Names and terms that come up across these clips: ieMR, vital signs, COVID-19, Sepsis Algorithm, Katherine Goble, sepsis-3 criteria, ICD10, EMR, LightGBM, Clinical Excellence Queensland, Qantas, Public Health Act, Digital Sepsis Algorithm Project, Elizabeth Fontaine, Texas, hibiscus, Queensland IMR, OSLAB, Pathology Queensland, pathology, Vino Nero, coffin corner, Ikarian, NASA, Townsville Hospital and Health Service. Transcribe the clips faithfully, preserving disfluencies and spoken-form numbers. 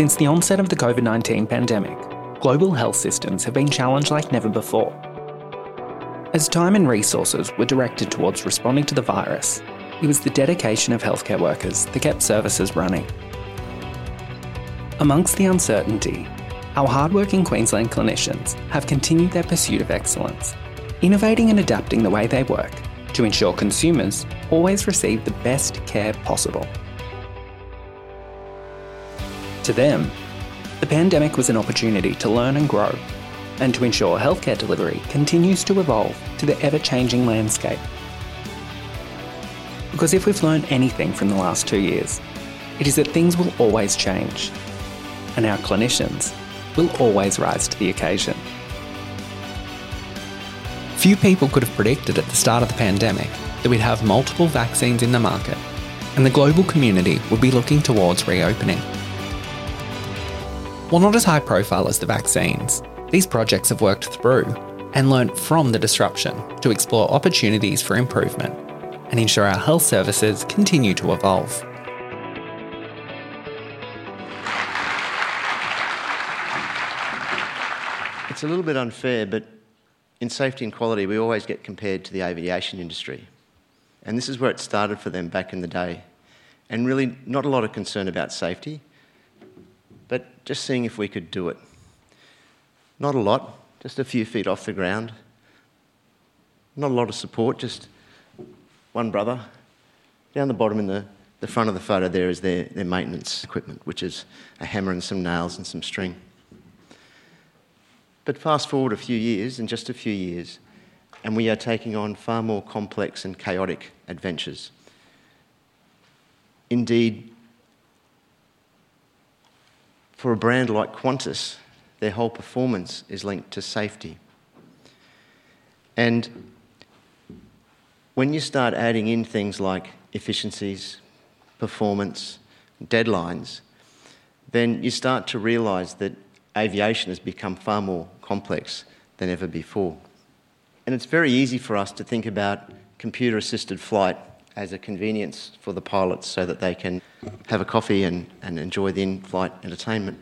Since the onset of the COVID nineteen pandemic, global health systems have been challenged like never before. As time and resources were directed towards responding to the virus, it was the dedication of healthcare workers that kept services running. Amongst the uncertainty, our hardworking Queensland clinicians have continued their pursuit of excellence, innovating and adapting the way they work to ensure consumers always receive the best care possible. To them, the pandemic was an opportunity to learn and grow, and to ensure healthcare delivery continues to evolve to the ever-changing landscape. Because if we've learned anything from the last two years, it is that things will always change, and our clinicians will always rise to the occasion. Few people could have predicted at the start of the pandemic that we'd have multiple vaccines in the market, and the global community would be looking towards reopening. While not as high profile as the vaccines, these projects have worked through and learnt from the disruption to explore opportunities for improvement and ensure our health services continue to evolve. It's a little bit unfair, but in safety and quality, we always get compared to the aviation industry. And this is where it started for them back in the day. And really, not a lot of concern about safety, but just seeing if we could do it. Not a lot, just a few feet off the ground. Not a lot of support, just one brother. Down the bottom in the, the front of the photo there is their, their maintenance equipment, which is a hammer and some nails and some string. But fast forward a few years, in just a few years, and we are taking on far more complex and chaotic adventures. Indeed, for a brand like Qantas, their whole performance is linked to safety. And when you start adding in things like efficiencies, performance, deadlines, then you start to realise that aviation has become far more complex than ever before. And it's very easy for us to think about computer-assisted flight as a convenience for the pilots so that they can have a coffee and, and enjoy the in-flight entertainment.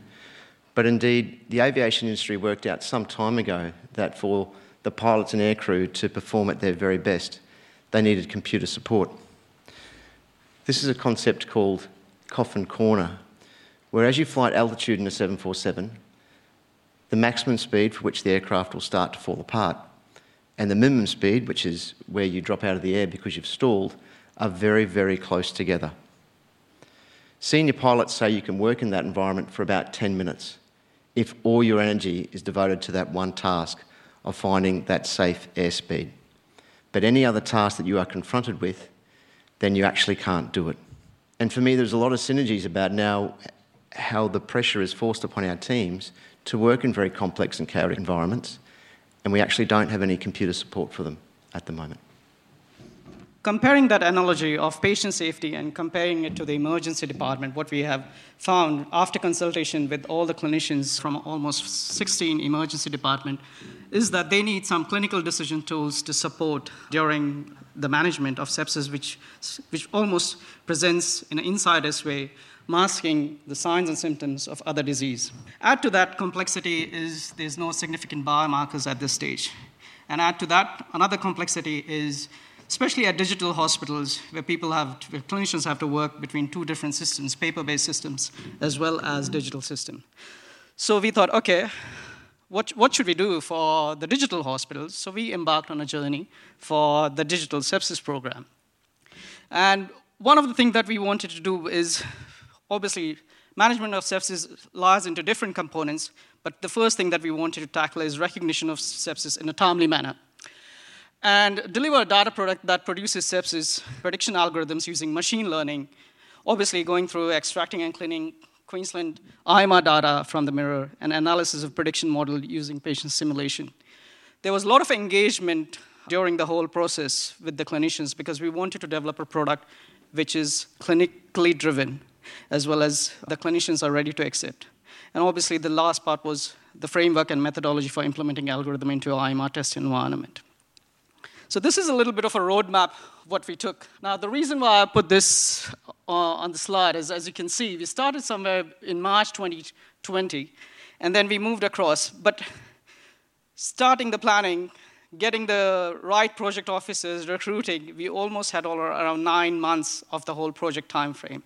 But indeed, the aviation industry worked out some time ago that for the pilots and aircrew to perform at their very best, they needed computer support. This is a concept called coffin corner, where as you fly at altitude in a seven forty-seven, the maximum speed for which the aircraft will start to fall apart and the minimum speed, which is where you drop out of the air because you've stalled, are very, very close together. Senior pilots say you can work in that environment for about ten minutes if all your energy is devoted to that one task of finding that safe airspeed. But any other task that you are confronted with, then you actually can't do it. And for me, there's a lot of synergies about now how the pressure is forced upon our teams to work in very complex and chaotic environments, and we actually don't have any computer support for them at the moment. Comparing that analogy of patient safety and comparing it to the emergency department, what we have found after consultation with all the clinicians from almost sixteen emergency departments is that they need some clinical decision tools to support during the management of sepsis, which, which almost presents in an insidious way, masking the signs and symptoms of other disease. Add to that complexity is there's no significant biomarkers at this stage. And add to that, another complexity is, especially at digital hospitals where people have, where clinicians have to work between two different systems, paper-based systems as well as digital system. So we thought, okay, what, what should we do for the digital hospitals? So we embarked on a journey for the digital sepsis program. And one of the things that we wanted to do is, obviously, management of sepsis lies into different components, but the first thing that we wanted to tackle is recognition of sepsis in a timely manner. And deliver a data product that produces sepsis prediction algorithms using machine learning, obviously going through extracting and cleaning Queensland I M R data from the mirror and analysis of prediction model using patient simulation. There was a lot of engagement during the whole process with the clinicians because we wanted to develop a product which is clinically driven, as well as the clinicians are ready to accept. And obviously the last part was the framework and methodology for implementing algorithm into our I M R test environment. So this is a little bit of a roadmap, what we took. Now the reason why I put this uh, on the slide. As, as you can see, we started somewhere in March twenty twenty, and then we moved across. But starting the planning, getting the right project officers, recruiting, we almost had all around nine months of the whole project timeframe.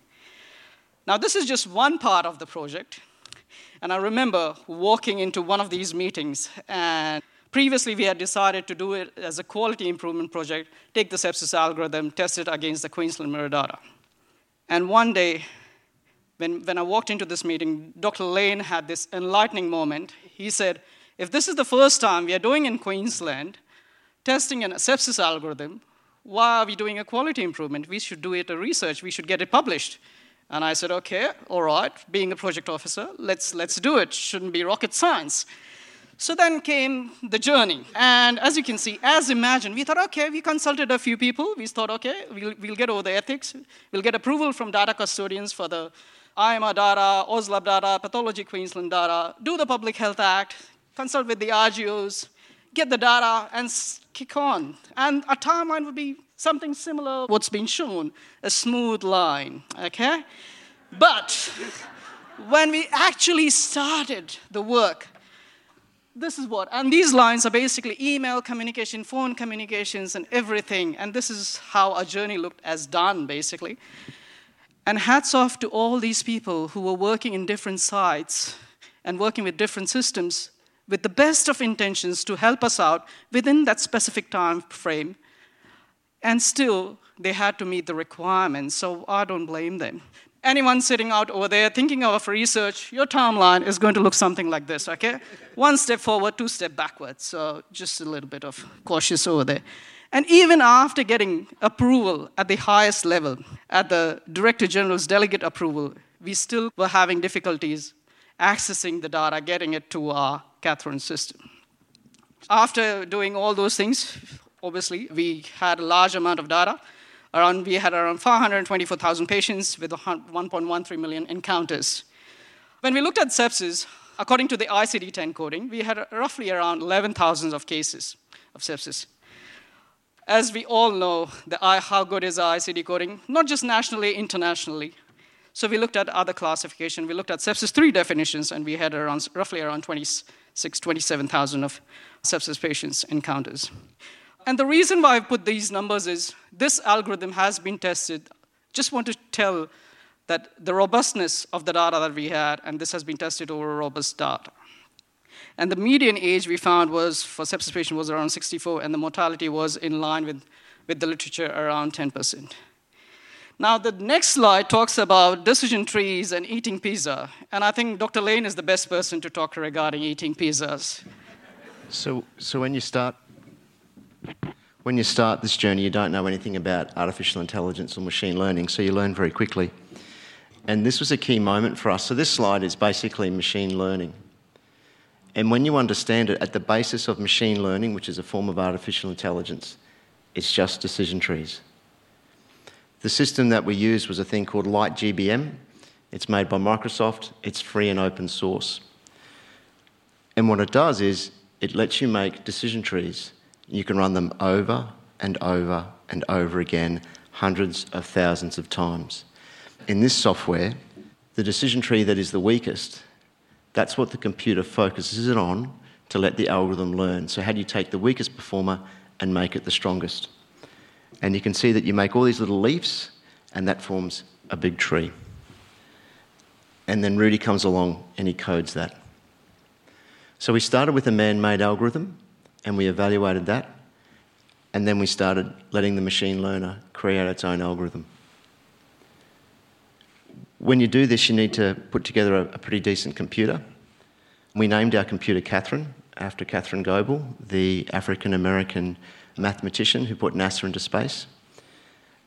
Now, this is just one part of the project. And I remember walking into one of these meetings, and previously we had decided to do it as a quality improvement project, take the sepsis algorithm, test it against the Queensland mirror data. And one day, when, when I walked into this meeting, Doctor Lane had this enlightening moment. He said, if this is the first time we are doing in Queensland, testing a sepsis algorithm, why are we doing a quality improvement? We should do it a research. We should get it published. And I said, okay, all right, being a project officer, let's, let's do it. Shouldn't be rocket science. So then came the journey. And as you can see, as imagined, we thought, okay, we consulted a few people. We thought, okay, we'll, we'll get over the ethics. We'll get approval from data custodians for the I M R data, OSLAB data, Pathology Queensland data, do the Public Health Act, consult with the R G Os, get the data, and kick on. And our timeline would be something similar what's been shown, a smooth line, okay? But when we actually started the work, this is what, and these lines are basically email communication, phone communications, and everything, and this is how our journey looked as done, basically. And hats off to all these people who were working in different sites and working with different systems with the best of intentions to help us out within that specific time frame, and still they had to meet the requirements, so I don't blame them. Anyone sitting out over there thinking of research, your timeline is going to look something like this, okay? One step forward, two step backwards, so just a little bit of cautious over there. And even after getting approval at the highest level, at the Director General's delegate approval, we still were having difficulties accessing the data, getting it to our Katherine system. After doing all those things, obviously, we had a large amount of data. Around, we had around five hundred twenty-four thousand patients with one point one three million encounters. When we looked at sepsis, according to the I C D ten coding, we had roughly around eleven thousand of cases of sepsis. As we all know, the, how good is the I C D coding, not just nationally, internationally. So we looked at other classification. We looked at sepsis three definitions, and we had around roughly around twenty-six, twenty-seven thousand of sepsis patients encounters. And the reason why I put these numbers is this algorithm has been tested. Just want to tell that the robustness of the data that we had, and this has been tested over robust data. And the median age we found was, for sepsis patients, was around sixty-four, and the mortality was in line with, with the literature around ten percent. Now, the next slide talks about decision trees and eating pizza. And I think Doctor Lane is the best person to talk regarding eating pizzas. So, so when you start... When you start this journey, you don't know anything about artificial intelligence or machine learning, so you learn very quickly. And this was a key moment for us. So this slide is basically machine learning. And when you understand it, at the basis of machine learning, which is a form of artificial intelligence, it's just decision trees. The system that we used was a thing called LightGBM. It's made by Microsoft. It's free and open source. And what it does is it lets you make decision trees. You can run them over and over and over again, hundreds of thousands of times. In this software, the decision tree that is the weakest, that's what the computer focuses it on to let the algorithm learn. So how do you take the weakest performer and make it the strongest? And you can see that you make all these little leaves, and that forms a big tree. And then Rudy comes along and he codes that. So we started with a man-made algorithm, and we evaluated that, and then we started letting the machine learner create its own algorithm. When you do this, you need to put together a, a pretty decent computer. We named our computer Katherine, after Katherine Goble, the African-American mathematician who put NASA into space.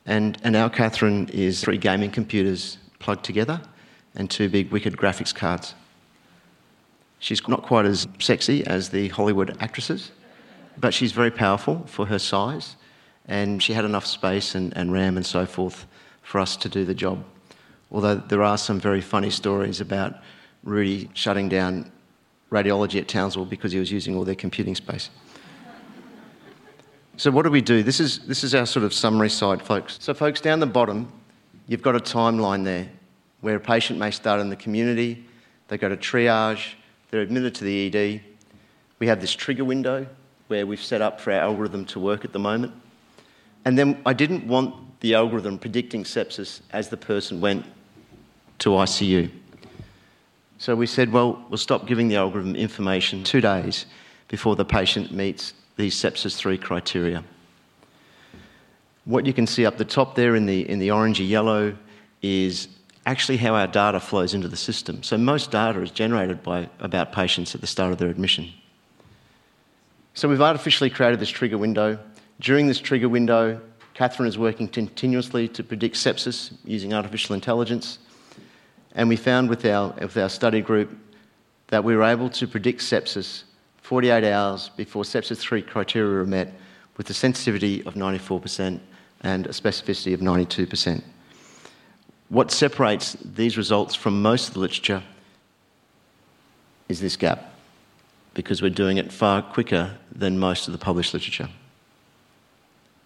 And, and our Katherine is three gaming computers plugged together and two big wicked graphics cards. She's not quite as sexy as the Hollywood actresses, but she's very powerful for her size, and she had enough space and, and RAM and so forth for us to do the job. Although there are some very funny stories about Rudy shutting down radiology at Townsville because he was using all their computing space. So what do we do? This is, this is our sort of summary side, folks. So folks, down the bottom, you've got a timeline there where a patient may start in the community, they go to triage, they're admitted to the E D. We have this trigger window where we've set up for our algorithm to work at the moment. And then I didn't want the algorithm predicting sepsis as the person went to I C U. So we said, well, we'll stop giving the algorithm information two days before the patient meets these sepsis three criteria. What you can see up the top there in the, in the orangey yellow is actually how our data flows into the system. So most data is generated by about patients at the start of their admission. So we've artificially created this trigger window. During this trigger window, Katherine is working continuously to predict sepsis using artificial intelligence. And we found with our, with our study group that we were able to predict sepsis forty-eight hours before sepsis three criteria were met with a sensitivity of ninety-four percent and a specificity of ninety-two percent. What separates these results from most of the literature is this gap, because we're doing it far quicker than most of the published literature.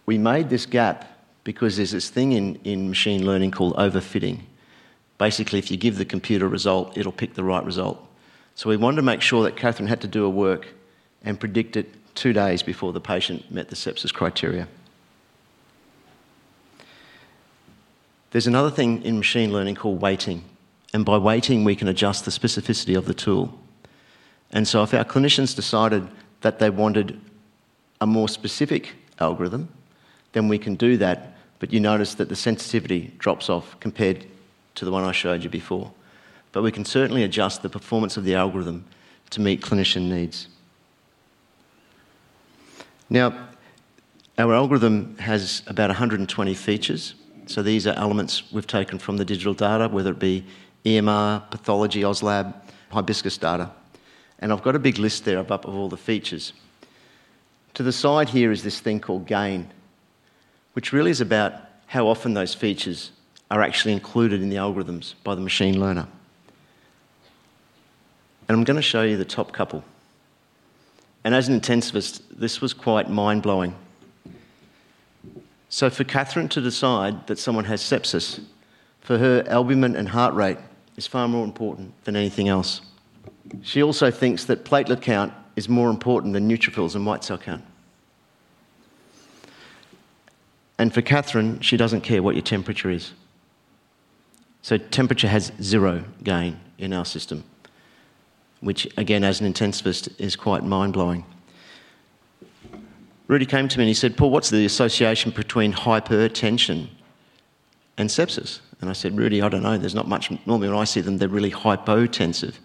We made this gap because there's this thing in, in machine learning called overfitting. Basically, if you give the computer a result, it'll pick the right result. So we wanted to make sure that Katherine had to do her work and predict it two days before the patient met the sepsis criteria. There's another thing in machine learning called weighting, and by weighting we can adjust the specificity of the tool. And so if our clinicians decided that they wanted a more specific algorithm, then we can do that, but you notice that the sensitivity drops off compared to the one I showed you before. But we can certainly adjust the performance of the algorithm to meet clinician needs. Now, our algorithm has about one hundred twenty features. So these are elements we've taken from the digital data, whether it be E M R, pathology, OusLab, hibiscus data. And I've got a big list there up of all the features. To the side here is this thing called gain, which really is about how often those features are actually included in the algorithms by the machine learner. And I'm going to show you the top couple. And as an intensivist, this was quite mind-blowing. So for Katherine to decide that someone has sepsis, for her, albumin and heart rate is far more important than anything else. She also thinks that platelet count is more important than neutrophils and white cell count. And for Katherine, she doesn't care what your temperature is. So temperature has zero gain in our system, which, again, as an intensivist, is quite mind-blowing. Rudy came to me and he said, Paul, what's the association between hypertension and sepsis? And I said, Rudy, I don't know, there's not much. Normally when I see them, they're really hypotensive.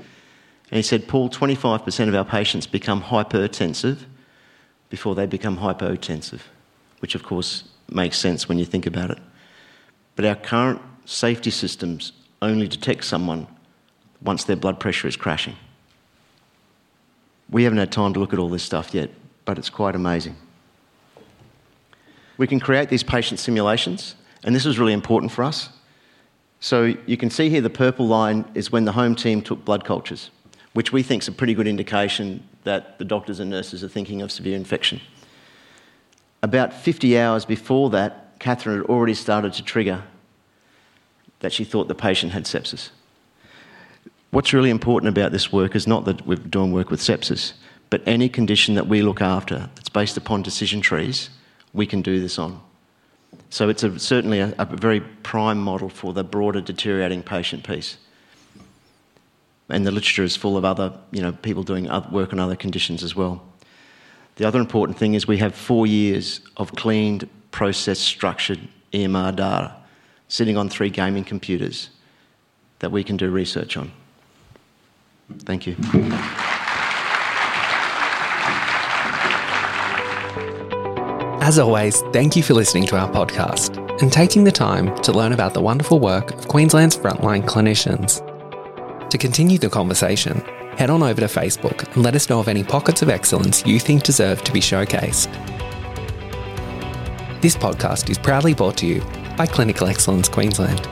And he said, Paul, twenty-five percent of our patients become hypertensive before they become hypotensive, which, of course, makes sense when you think about it. But our current safety systems only detect someone once their blood pressure is crashing. We haven't had time to look at all this stuff yet, but it's quite amazing. We can create these patient simulations, and this is really important for us. So you can see here the purple line is when the home team took blood cultures, which we think is a pretty good indication that the doctors and nurses are thinking of severe infection. About fifty hours before that, Katherine had already started to trigger that she thought the patient had sepsis. What's really important about this work is not that we're doing work with sepsis, but any condition that we look after that's based upon decision trees, we can do this on. So it's a, certainly a, a very prime model for the broader deteriorating patient piece. And the literature is full of other, you know, people doing other work on other conditions as well. The other important thing is we have four years of cleaned, processed, structured E M R data sitting on three gaming computers that we can do research on. Thank you. As always, thank you for listening to our podcast and taking the time to learn about the wonderful work of Queensland's frontline clinicians. To continue the conversation, head on over to Facebook and let us know of any pockets of excellence you think deserve to be showcased. This podcast is proudly brought to you by Clinical Excellence Queensland.